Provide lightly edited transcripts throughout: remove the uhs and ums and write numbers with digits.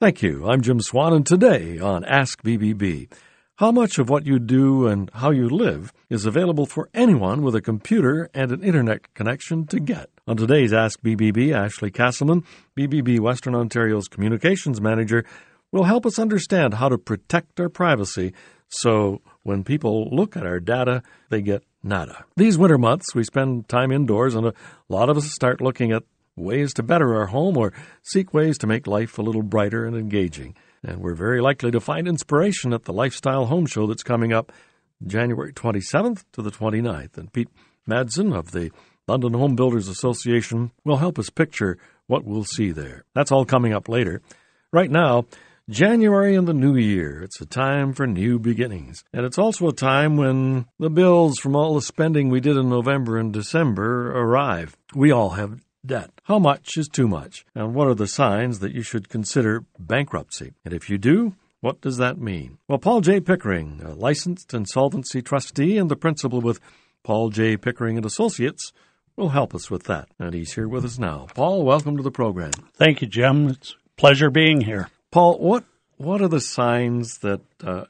Thank you. I'm Jim Swan, and today on Ask BBB, how much of what you do and how you live is available for anyone with a computer and an internet connection to get? On today's Ask BBB, Ashley Castleman, BBB Western Ontario's Communications Manager, will help us understand how to protect our privacy so when people look at our data, they get nada. These winter months, we spend time indoors, and a lot of us start looking at ways to better our home or seek ways to make life a little brighter and engaging. And we're very likely to find inspiration at the Lifestyle Home Show that's coming up January 27th to the 29th. And Pete Madsen of the London Home Builders Association will help us picture what we'll see there. That's all coming up later. Right now, January and the new year, it's a time for new beginnings. And it's also a time when the bills from all the spending we did in November and December arrive. We all have debt. How much is too much? And what are the signs that you should consider bankruptcy? And if you do, what does that mean? Well, Paul J. Pickering, a licensed insolvency trustee and the principal with Paul J. Pickering and Associates, will help us with that. And he's here with us now. Paul, welcome to the program. Thank you, Jim. It's a pleasure being here. Paul, what are the signs that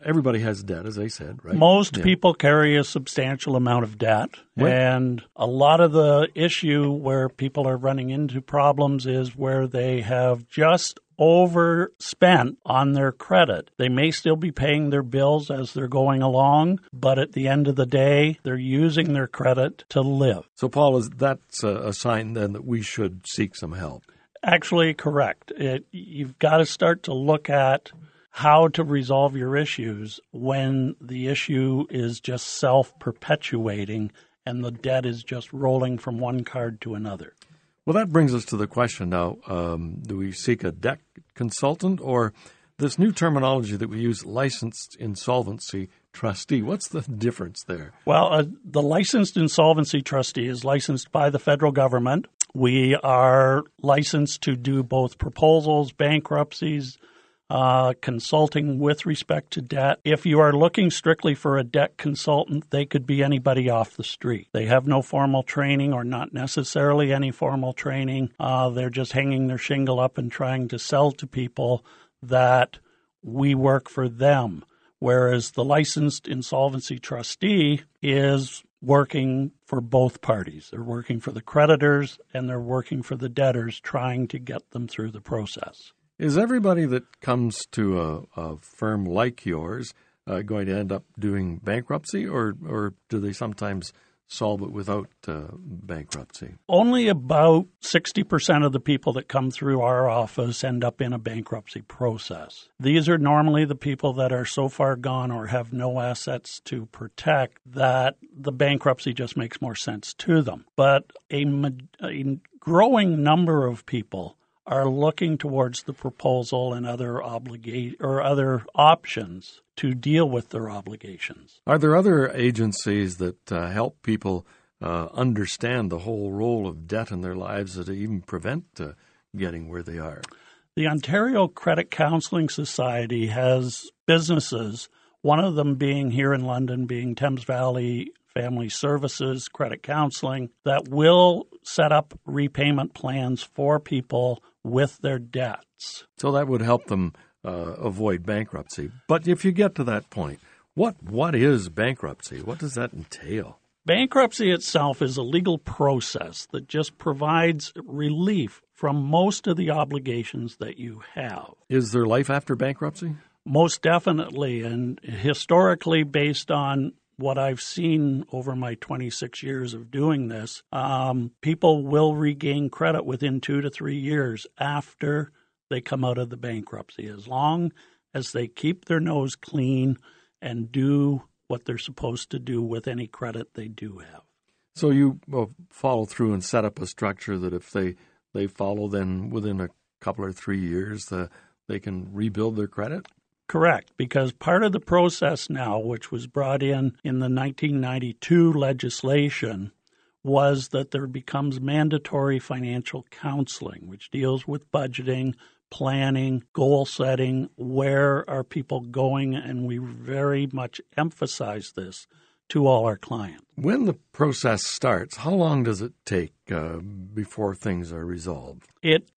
everybody has debt, as I said, right? Most people carry a substantial amount of debt. Right. And a lot of the issue where people are running into problems is where they have just overspent on their credit. They may still be paying their bills as they're going along, but at the end of the day, they're using their credit to live. So, Paul, that's a sign then that we should seek some help? Actually, correct. You've got to start to look at how to resolve your issues when the issue is just self-perpetuating and the debt is just rolling from one card to another. Well, that brings us to the question now, do we seek a debt consultant or this new terminology that we use, licensed insolvency trustee? What's the difference there? Well, the licensed insolvency trustee is licensed by the federal government. We are licensed to do both proposals, bankruptcies, consulting with respect to debt. If you are looking strictly for a debt consultant, they could be anybody off the street. They have no formal training or not necessarily any formal training. They're just hanging their shingle up and trying to sell to people that we work for them, whereas the licensed insolvency trustee is working for both parties. They're working for the creditors and they're working for the debtors, trying to get them through the process. Is everybody that comes to a firm like yours going to end up doing bankruptcy, or do they sometimes solve it without bankruptcy? Only about 60% of the people that come through our office end up in a bankruptcy process. These are normally the people that are so far gone or have no assets to protect that the bankruptcy just makes more sense to them. But a growing number of people are looking towards the proposal and other options to deal with their obligations. Are there other agencies that help people understand the whole role of debt in their lives that even prevent getting where they are? The Ontario Credit Counseling Society has businesses, one of them being here in London, being Thames Valley Family Services, Credit Counseling, that will set up repayment plans for people with their debts. So that would help them avoid bankruptcy. But if you get to that point, what is bankruptcy? What does that entail? Bankruptcy itself is a legal process that just provides relief from most of the obligations that you have. Is there life after bankruptcy? Most definitely, and historically based on what I've seen over my 26 years of doing this, people will regain credit within 2 to 3 years after they come out of the bankruptcy, as long as they keep their nose clean and do what they're supposed to do with any credit they do have. So you follow through and set up a structure that if they follow, then within a couple or 3 years, they can rebuild their credit? Correct, because part of the process now, which was brought in the 1992 legislation, was that there becomes mandatory financial counseling, which deals with budgeting, planning, goal setting, where are people going, and we very much emphasize this to all our clients. When the process starts, how long does it take before things are resolved?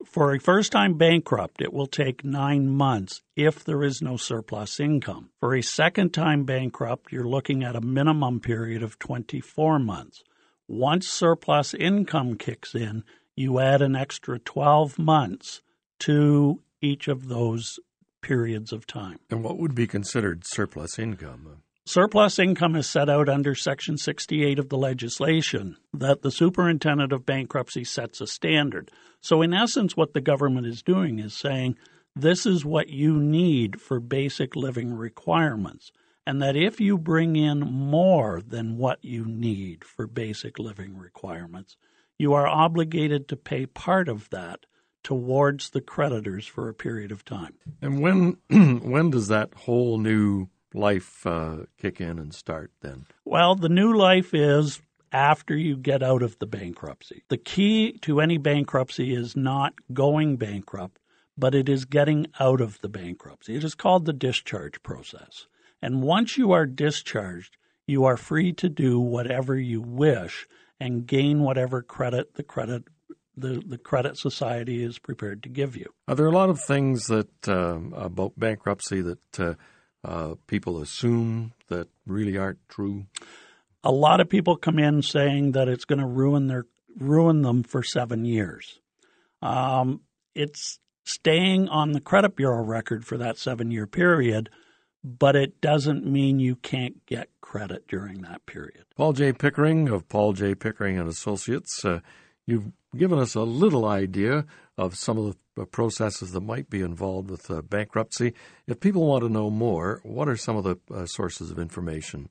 For a first-time bankrupt, it will take 9 months if there is no surplus income. For a second-time bankrupt, you're looking at a minimum period of 24 months. Once surplus income kicks in, you add an extra 12 months to each of those periods of time. And what would be considered surplus income? Surplus income is set out under Section 68 of the legislation that the Superintendent of Bankruptcy sets a standard. So in essence, what the government is doing is saying, this is what you need for basic living requirements, and that if you bring in more than what you need for basic living requirements, you are obligated to pay part of that towards the creditors for a period of time. And when does that whole new life kick in and start then? Well, the new life is after you get out of the bankruptcy. The key to any bankruptcy is not going bankrupt, but it is getting out of the bankruptcy. It is called the discharge process. And once you are discharged, you are free to do whatever you wish and gain whatever credit the credit society is prepared to give you. Are there a lot of things that about bankruptcy that people assume that really aren't true? A lot of people come in saying that it's going to ruin them for 7 years. It's staying on the credit bureau record for that 7 year period, but it doesn't mean you can't get credit during that period. Paul J. Pickering of Paul J. Pickering and Associates, you've given us a little idea of some of the processes that might be involved with bankruptcy. If people want to know more, what are some of the sources of information?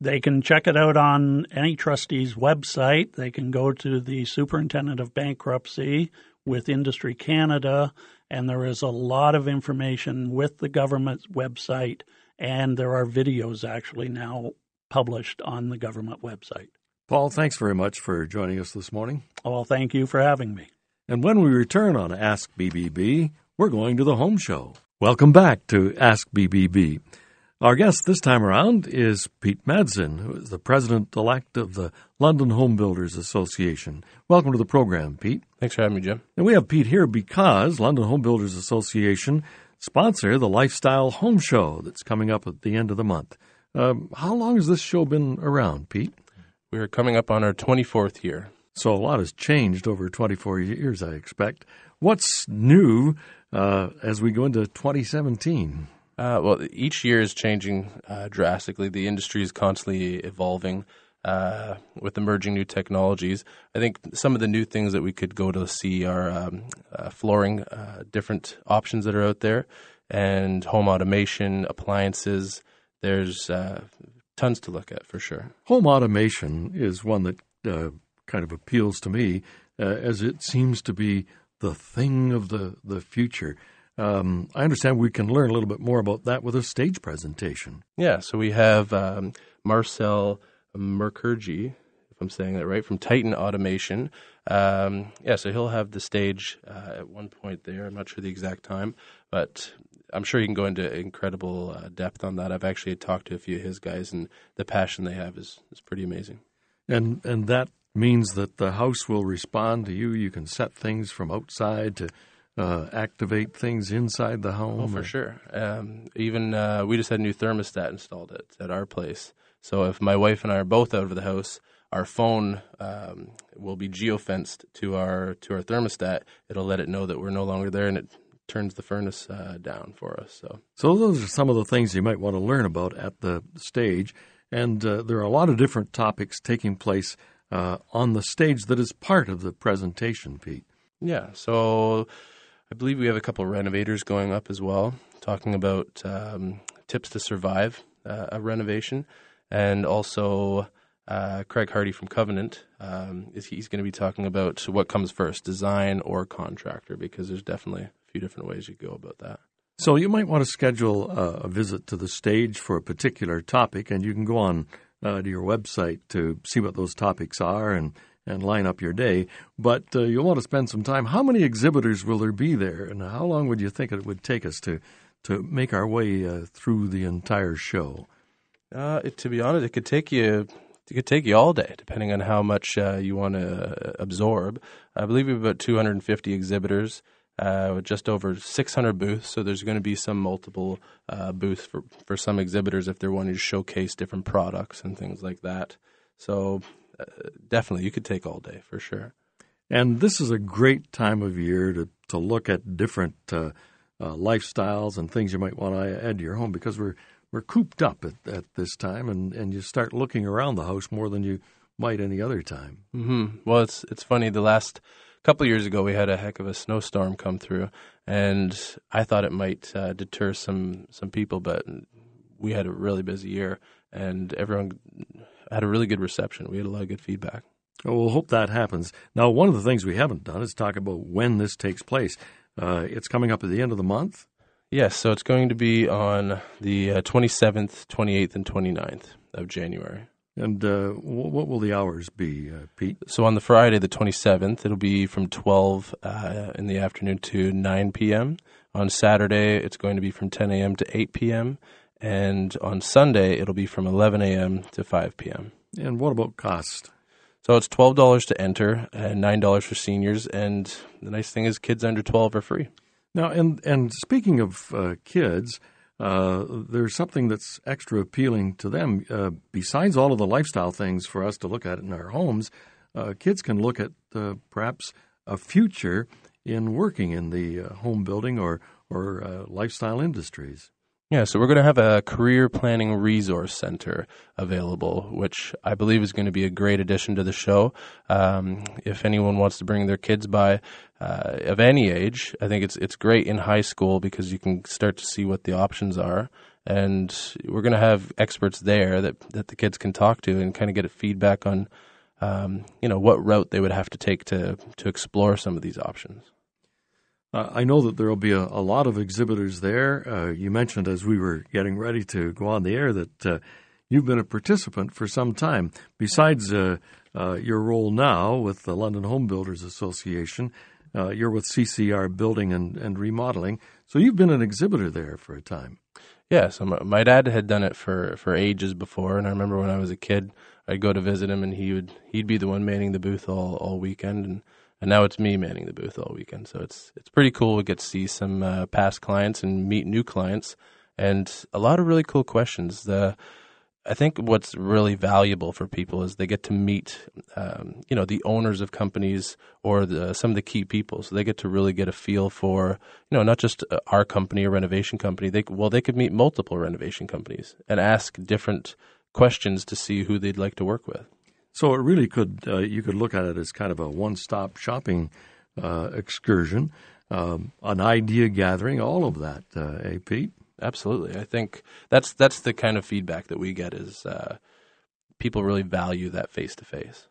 They can check it out on any trustee's website. They can go to the Superintendent of Bankruptcy with Industry Canada, and there is a lot of information with the government's website, and there are videos actually now published on the government website. Paul, thanks very much for joining us this morning. Well, thank you for having me. And when we return on Ask BBB, we're going to the home show. Welcome back to Ask BBB. Our guest this time around is Pete Madsen, who is the president-elect of the London Home Builders Association. Welcome to the program, Pete. Thanks for having me, Jim. And we have Pete here because London Home Builders Association sponsor the Lifestyle Home Show that's coming up at the end of the month. How long has this show been around, Pete? We're coming up on our 24th year. So a lot has changed over 24 years, I expect. What's new as we go into 2017? Well, each year is changing drastically. The industry is constantly evolving with emerging new technologies. I think some of the new things that we could go to see are flooring, different options that are out there, and home automation, appliances. There's tons to look at for sure. Home automation is one that kind of appeals to me as it seems to be the thing of the future. I understand we can learn a little bit more about that with a stage presentation. Yeah, so we have Marcel Mercurji, if I'm saying that right, from Titan Automation. So he'll have the stage at one point there. I'm not sure the exact time, but I'm sure he can go into incredible depth on that. I've actually talked to a few of his guys, and the passion they have is pretty amazing. And that means that the house will respond to you. You can set things from outside to activate things inside the home. Oh, for sure. Even we just had a new thermostat installed at our place. So if my wife and I are both out of the house, our phone will be geofenced to our thermostat. It'll let it know that we're no longer there, and it turns the furnace down for us. So those are some of the things you might want to learn about at the stage. And there are a lot of different topics taking place on the stage that is part of the presentation, Pete. Yeah, so I believe we have a couple of renovators going up as well, talking about tips to survive a renovation. And also Craig Hardy from Covenant, he's going to be talking about what comes first, design or contractor, because there's definitely a few different ways you go about that. So you might want to schedule a visit to the stage for a particular topic, and you can go on to your website to see what those topics are and line up your day. But you'll want to spend some time. How many exhibitors will there be there, and how long would you think it would take us to make our way through the entire show? To be honest, it could take you all day, depending on how much you want to absorb. I believe we have about 250 exhibitors with just over 600 booths. So there's going to be some multiple booths for some exhibitors if they're wanting to showcase different products and things like that. So definitely you could take all day for sure. And this is a great time of year to look at different lifestyles and things you might want to add to your home, because we're cooped up at this time, and you start looking around the house more than you might any other time. Mm-hmm. Well, it's funny. The last couple of years ago, we had a heck of a snowstorm come through, and I thought it might deter some people, but we had a really busy year, and everyone had a really good reception. We had a lot of good feedback. Well, we'll hope that happens. Now, one of the things we haven't done is talk about when this takes place. It's coming up at the end of the month. Yes, so it's going to be on the 27th, 28th, and 29th of January. And what will the hours be, Pete? So on the Friday, the 27th, it'll be from 12 in the afternoon to 9 p.m. On Saturday, it's going to be from 10 a.m. to 8 p.m. And on Sunday, it'll be from 11 a.m. to 5 p.m. And what about cost? So it's $12 to enter and $9 for seniors. And the nice thing is kids under 12 are free. Now, and speaking of kids, there's something that's extra appealing to them. Besides all of the lifestyle things for us to look at in our homes, kids can look at perhaps a future in working in the home building or lifestyle industries. Yeah, so we're going to have a career planning resource center available, which I believe is going to be a great addition to the show. If anyone wants to bring their kids by of any age, I think it's great in high school because you can start to see what the options are. And we're going to have experts there that the kids can talk to and kind of get a feedback on, what route they would have to take to explore some of these options. I know that there will be a lot of exhibitors there. You mentioned as we were getting ready to go on the air that you've been a participant for some time. Besides your role now with the London Home Builders Association, you're with CCR Building and Remodeling. So you've been an exhibitor there for a time. Yeah, so my dad had done it for ages before, and I remember when I was a kid, I'd go to visit him, and he'd be the one manning the booth all weekend, and now it's me manning the booth all weekend. So it's pretty cool. We get to see some past clients and meet new clients, and a lot of really cool questions. I think what's really valuable for people is they get to meet, the owners of companies or some of the key people. So they get to really get a feel for, not just our company or renovation company. They could meet multiple renovation companies and ask different questions to see who they'd like to work with. So it really you could look at it as kind of a one-stop shopping excursion, an idea gathering, all of that, Pete? Absolutely. I think that's the kind of feedback that we get is people really value that face-to-face.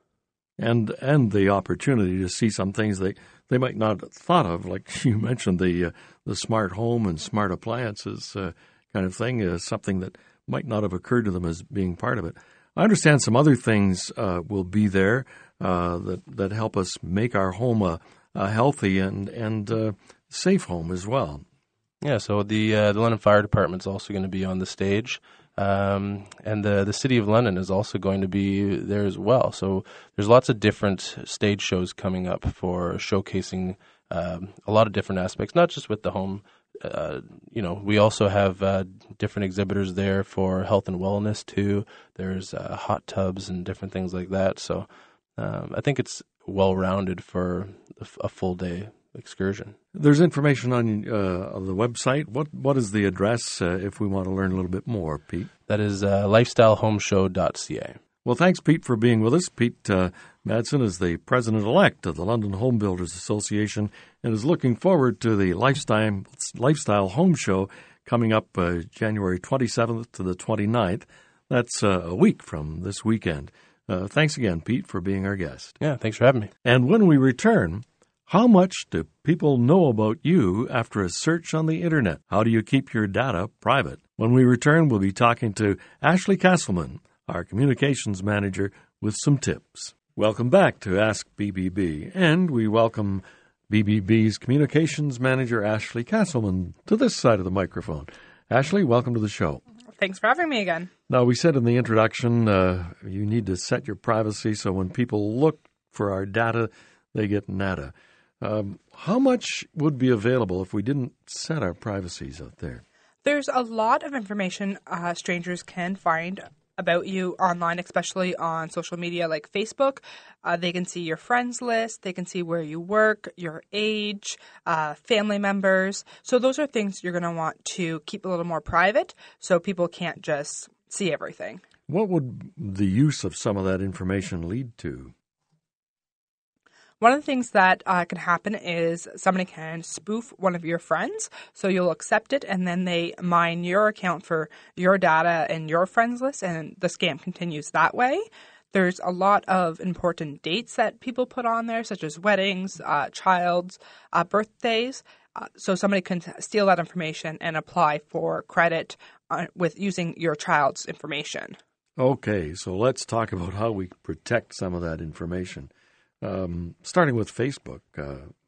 And the opportunity to see some things they might not have thought of, like you mentioned, the smart home and smart appliances kind of thing is something that might not have occurred to them as being part of it. I understand some other things will be there that help us make our home a healthy and safe home as well. Yeah, so the London Fire Department is also going to be on the stage, and the City of London is also going to be there as well. So there's lots of different stage shows coming up for showcasing a lot of different aspects, not just with the home. We also have different exhibitors there for health and wellness too. There's hot tubs and different things like that. So I think it's well-rounded for a full-day excursion. There's information on the website. What is the address if we want to learn a little bit more, Pete? That is lifestylehomeshow.ca. Well, thanks, Pete, for being with us. Pete Madsen is the president-elect of the London Home Builders Association and is looking forward to the Lifestyle Home Show coming up January 27th to the 29th. That's a week from this weekend. Thanks again, Pete, for being our guest. Yeah, thanks for having me. And when we return, how much do people know about you after a search on the Internet? How do you keep your data private? When we return, we'll be talking to Ashley Castleman, our communications manager, with some tips. Welcome back to Ask BBB, and we welcome BBB's communications manager, Ashley Castleman, to this side of the microphone. Ashley, welcome to the show. Thanks for having me again. Now, we said in the introduction, you need to set your privacy so when people look for our data, they get nada. How much would be available if we didn't set our privacies out there? There's a lot of information strangers can find about you online, especially on social media like Facebook. They can see your friends list. They can see where you work, your age, family members. So those are things you're going to want to keep a little more private so people can't just see everything. What would the use of some of that information lead to? One of the things that can happen is somebody can spoof one of your friends, so you'll accept it, and then they mine your account for your data and your friends list, and the scam continues that way. There's a lot of important dates that people put on there, such as weddings, child's birthdays, so somebody can steal that information and apply for credit with using your child's information. Okay, so let's talk about how we protect some of that information. Starting with Facebook,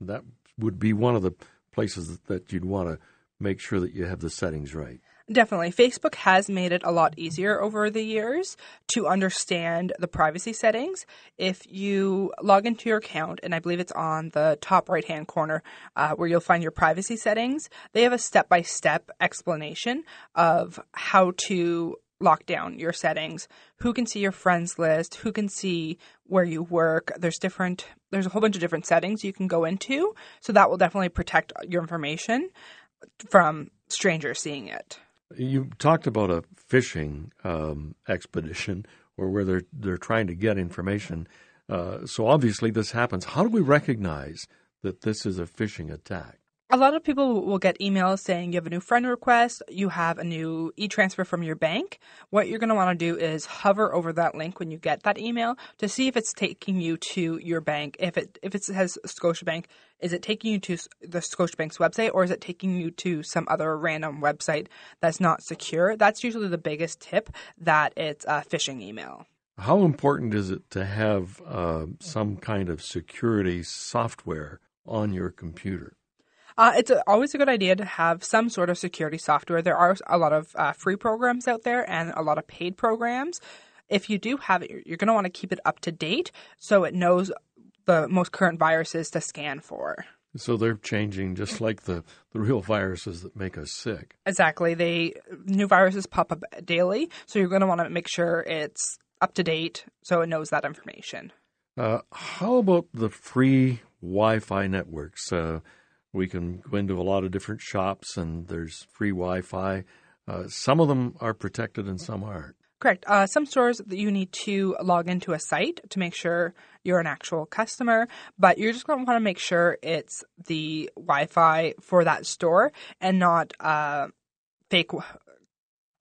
that would be one of the places that you'd want to make sure that you have the settings right. Definitely. Facebook has made it a lot easier over the years to understand the privacy settings. If you log into your account, and I believe it's on the top right-hand corner where you'll find your privacy settings, they have a step-by-step explanation of how to lock down your settings, who can see your friends list, who can see where you work. There's a whole bunch of different settings you can go into. So that will definitely protect your information from strangers seeing it. You talked about a phishing expedition or where they're trying to get information. So obviously this happens. How do we recognize that this is a phishing attack? A lot of people will get emails saying you have a new friend request, you have a new e-transfer from your bank. What you're going to want to do is hover over that link when you get that email to see if it's taking you to your bank. If it says Scotiabank, is it taking you to the Scotiabank's website, or is it taking you to some other random website that's not secure? That's usually the biggest tip that it's a phishing email. How important is it to have some kind of security software on your computer? It's always a good idea to have some sort of security software. There are a lot of free programs out there and a lot of paid programs. If you do have it, you're going to want to keep it up to date so it knows the most current viruses to scan for. So they're changing just like the real viruses that make us sick. Exactly. New viruses pop up daily, so you're going to want to make sure it's up to date so it knows that information. How about the free Wi-Fi networks? We can go into a lot of different shops, and there's free Wi-Fi. Some of them are protected and some aren't. Correct. Some stores, you need to log into a site to make sure you're an actual customer, but you're just going to want to make sure it's the Wi-Fi for that store and not fake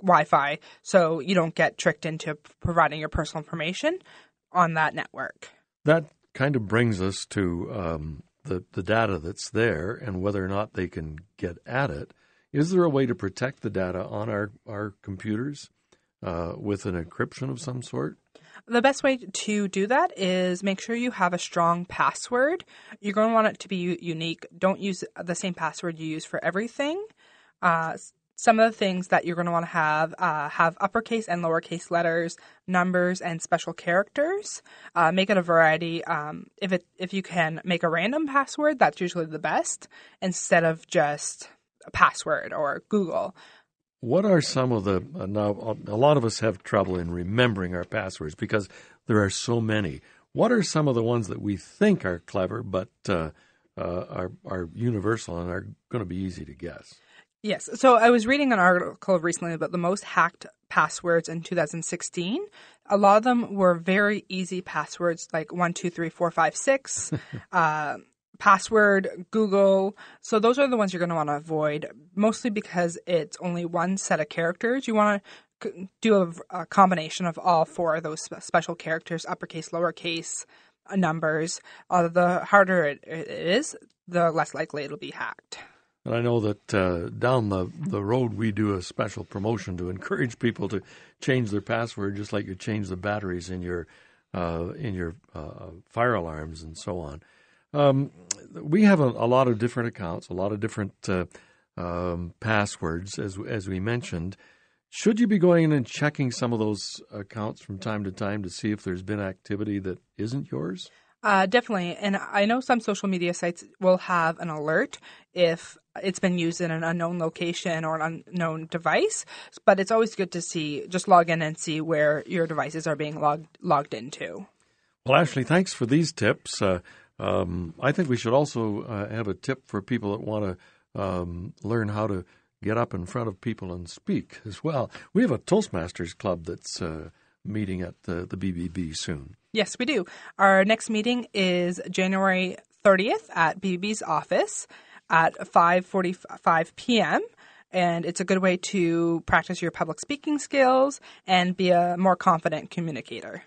Wi-Fi, so you don't get tricked into providing your personal information on that network. That kind of brings us to the data that's there and whether or not they can get at it. Is there a way to protect the data on our computers with an encryption of some sort? The best way to do that is make sure you have a strong password. You're going to want it to be unique. Don't use the same password you use for everything. Some of the things that you're going to want to have uppercase and lowercase letters, numbers, and special characters. Make it a variety. If you can make a random password, that's usually the best instead of just a password or Google. What are some of the – now a lot of us have trouble in remembering our passwords because there are so many. What are some of the ones that we think are clever but are universal and are going to be easy to guess? Yes. So I was reading an article recently about the most hacked passwords in 2016. A lot of them were very easy passwords like 123456, password, Google. So those are the ones you're going to want to avoid, mostly because it's only one set of characters. You want to do a combination of all four of those special characters, uppercase, lowercase, numbers. The harder it is, the less likely it'll be hacked. And I know that down the road we do a special promotion to encourage people to change their password, just like you change the batteries in your fire alarms and so on. We have a lot of different accounts, a lot of different passwords, as we mentioned. Should you be going in and checking some of those accounts from time to time to see if there's been activity that isn't yours? Definitely. And I know some social media sites will have an alert if it's been used in an unknown location or an unknown device, but it's always good to see, just log in and see where your devices are being logged into. Well, Ashley, thanks for these tips. I think we should also have a tip for people that want to learn how to get up in front of people and speak as well. We have a Toastmasters club that's meeting at the BBB soon. Yes, we do. Our next meeting is January 30th at BBB's office at 5:45 p.m., and it's a good way to practice your public speaking skills and be a more confident communicator.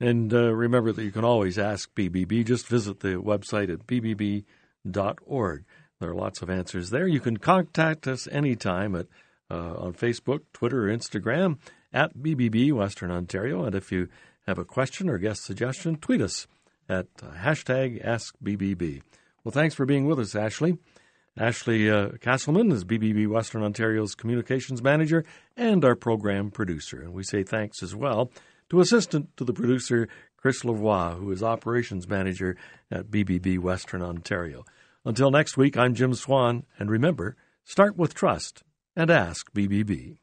And remember that you can always ask BBB. Just visit the website at bbb.org. There are lots of answers there. You can contact us anytime at on Facebook, Twitter, or Instagram at BBB Western Ontario. And if you have a question or guest suggestion, tweet us at hashtag AskBBB. Well, thanks for being with us, Ashley. Ashley Castleman is BBB Western Ontario's Communications Manager and our program producer. And we say thanks as well to assistant to the producer, Chris Lavoie, who is Operations Manager at BBB Western Ontario. Until next week, I'm Jim Swan, and remember, start with trust and ask BBB.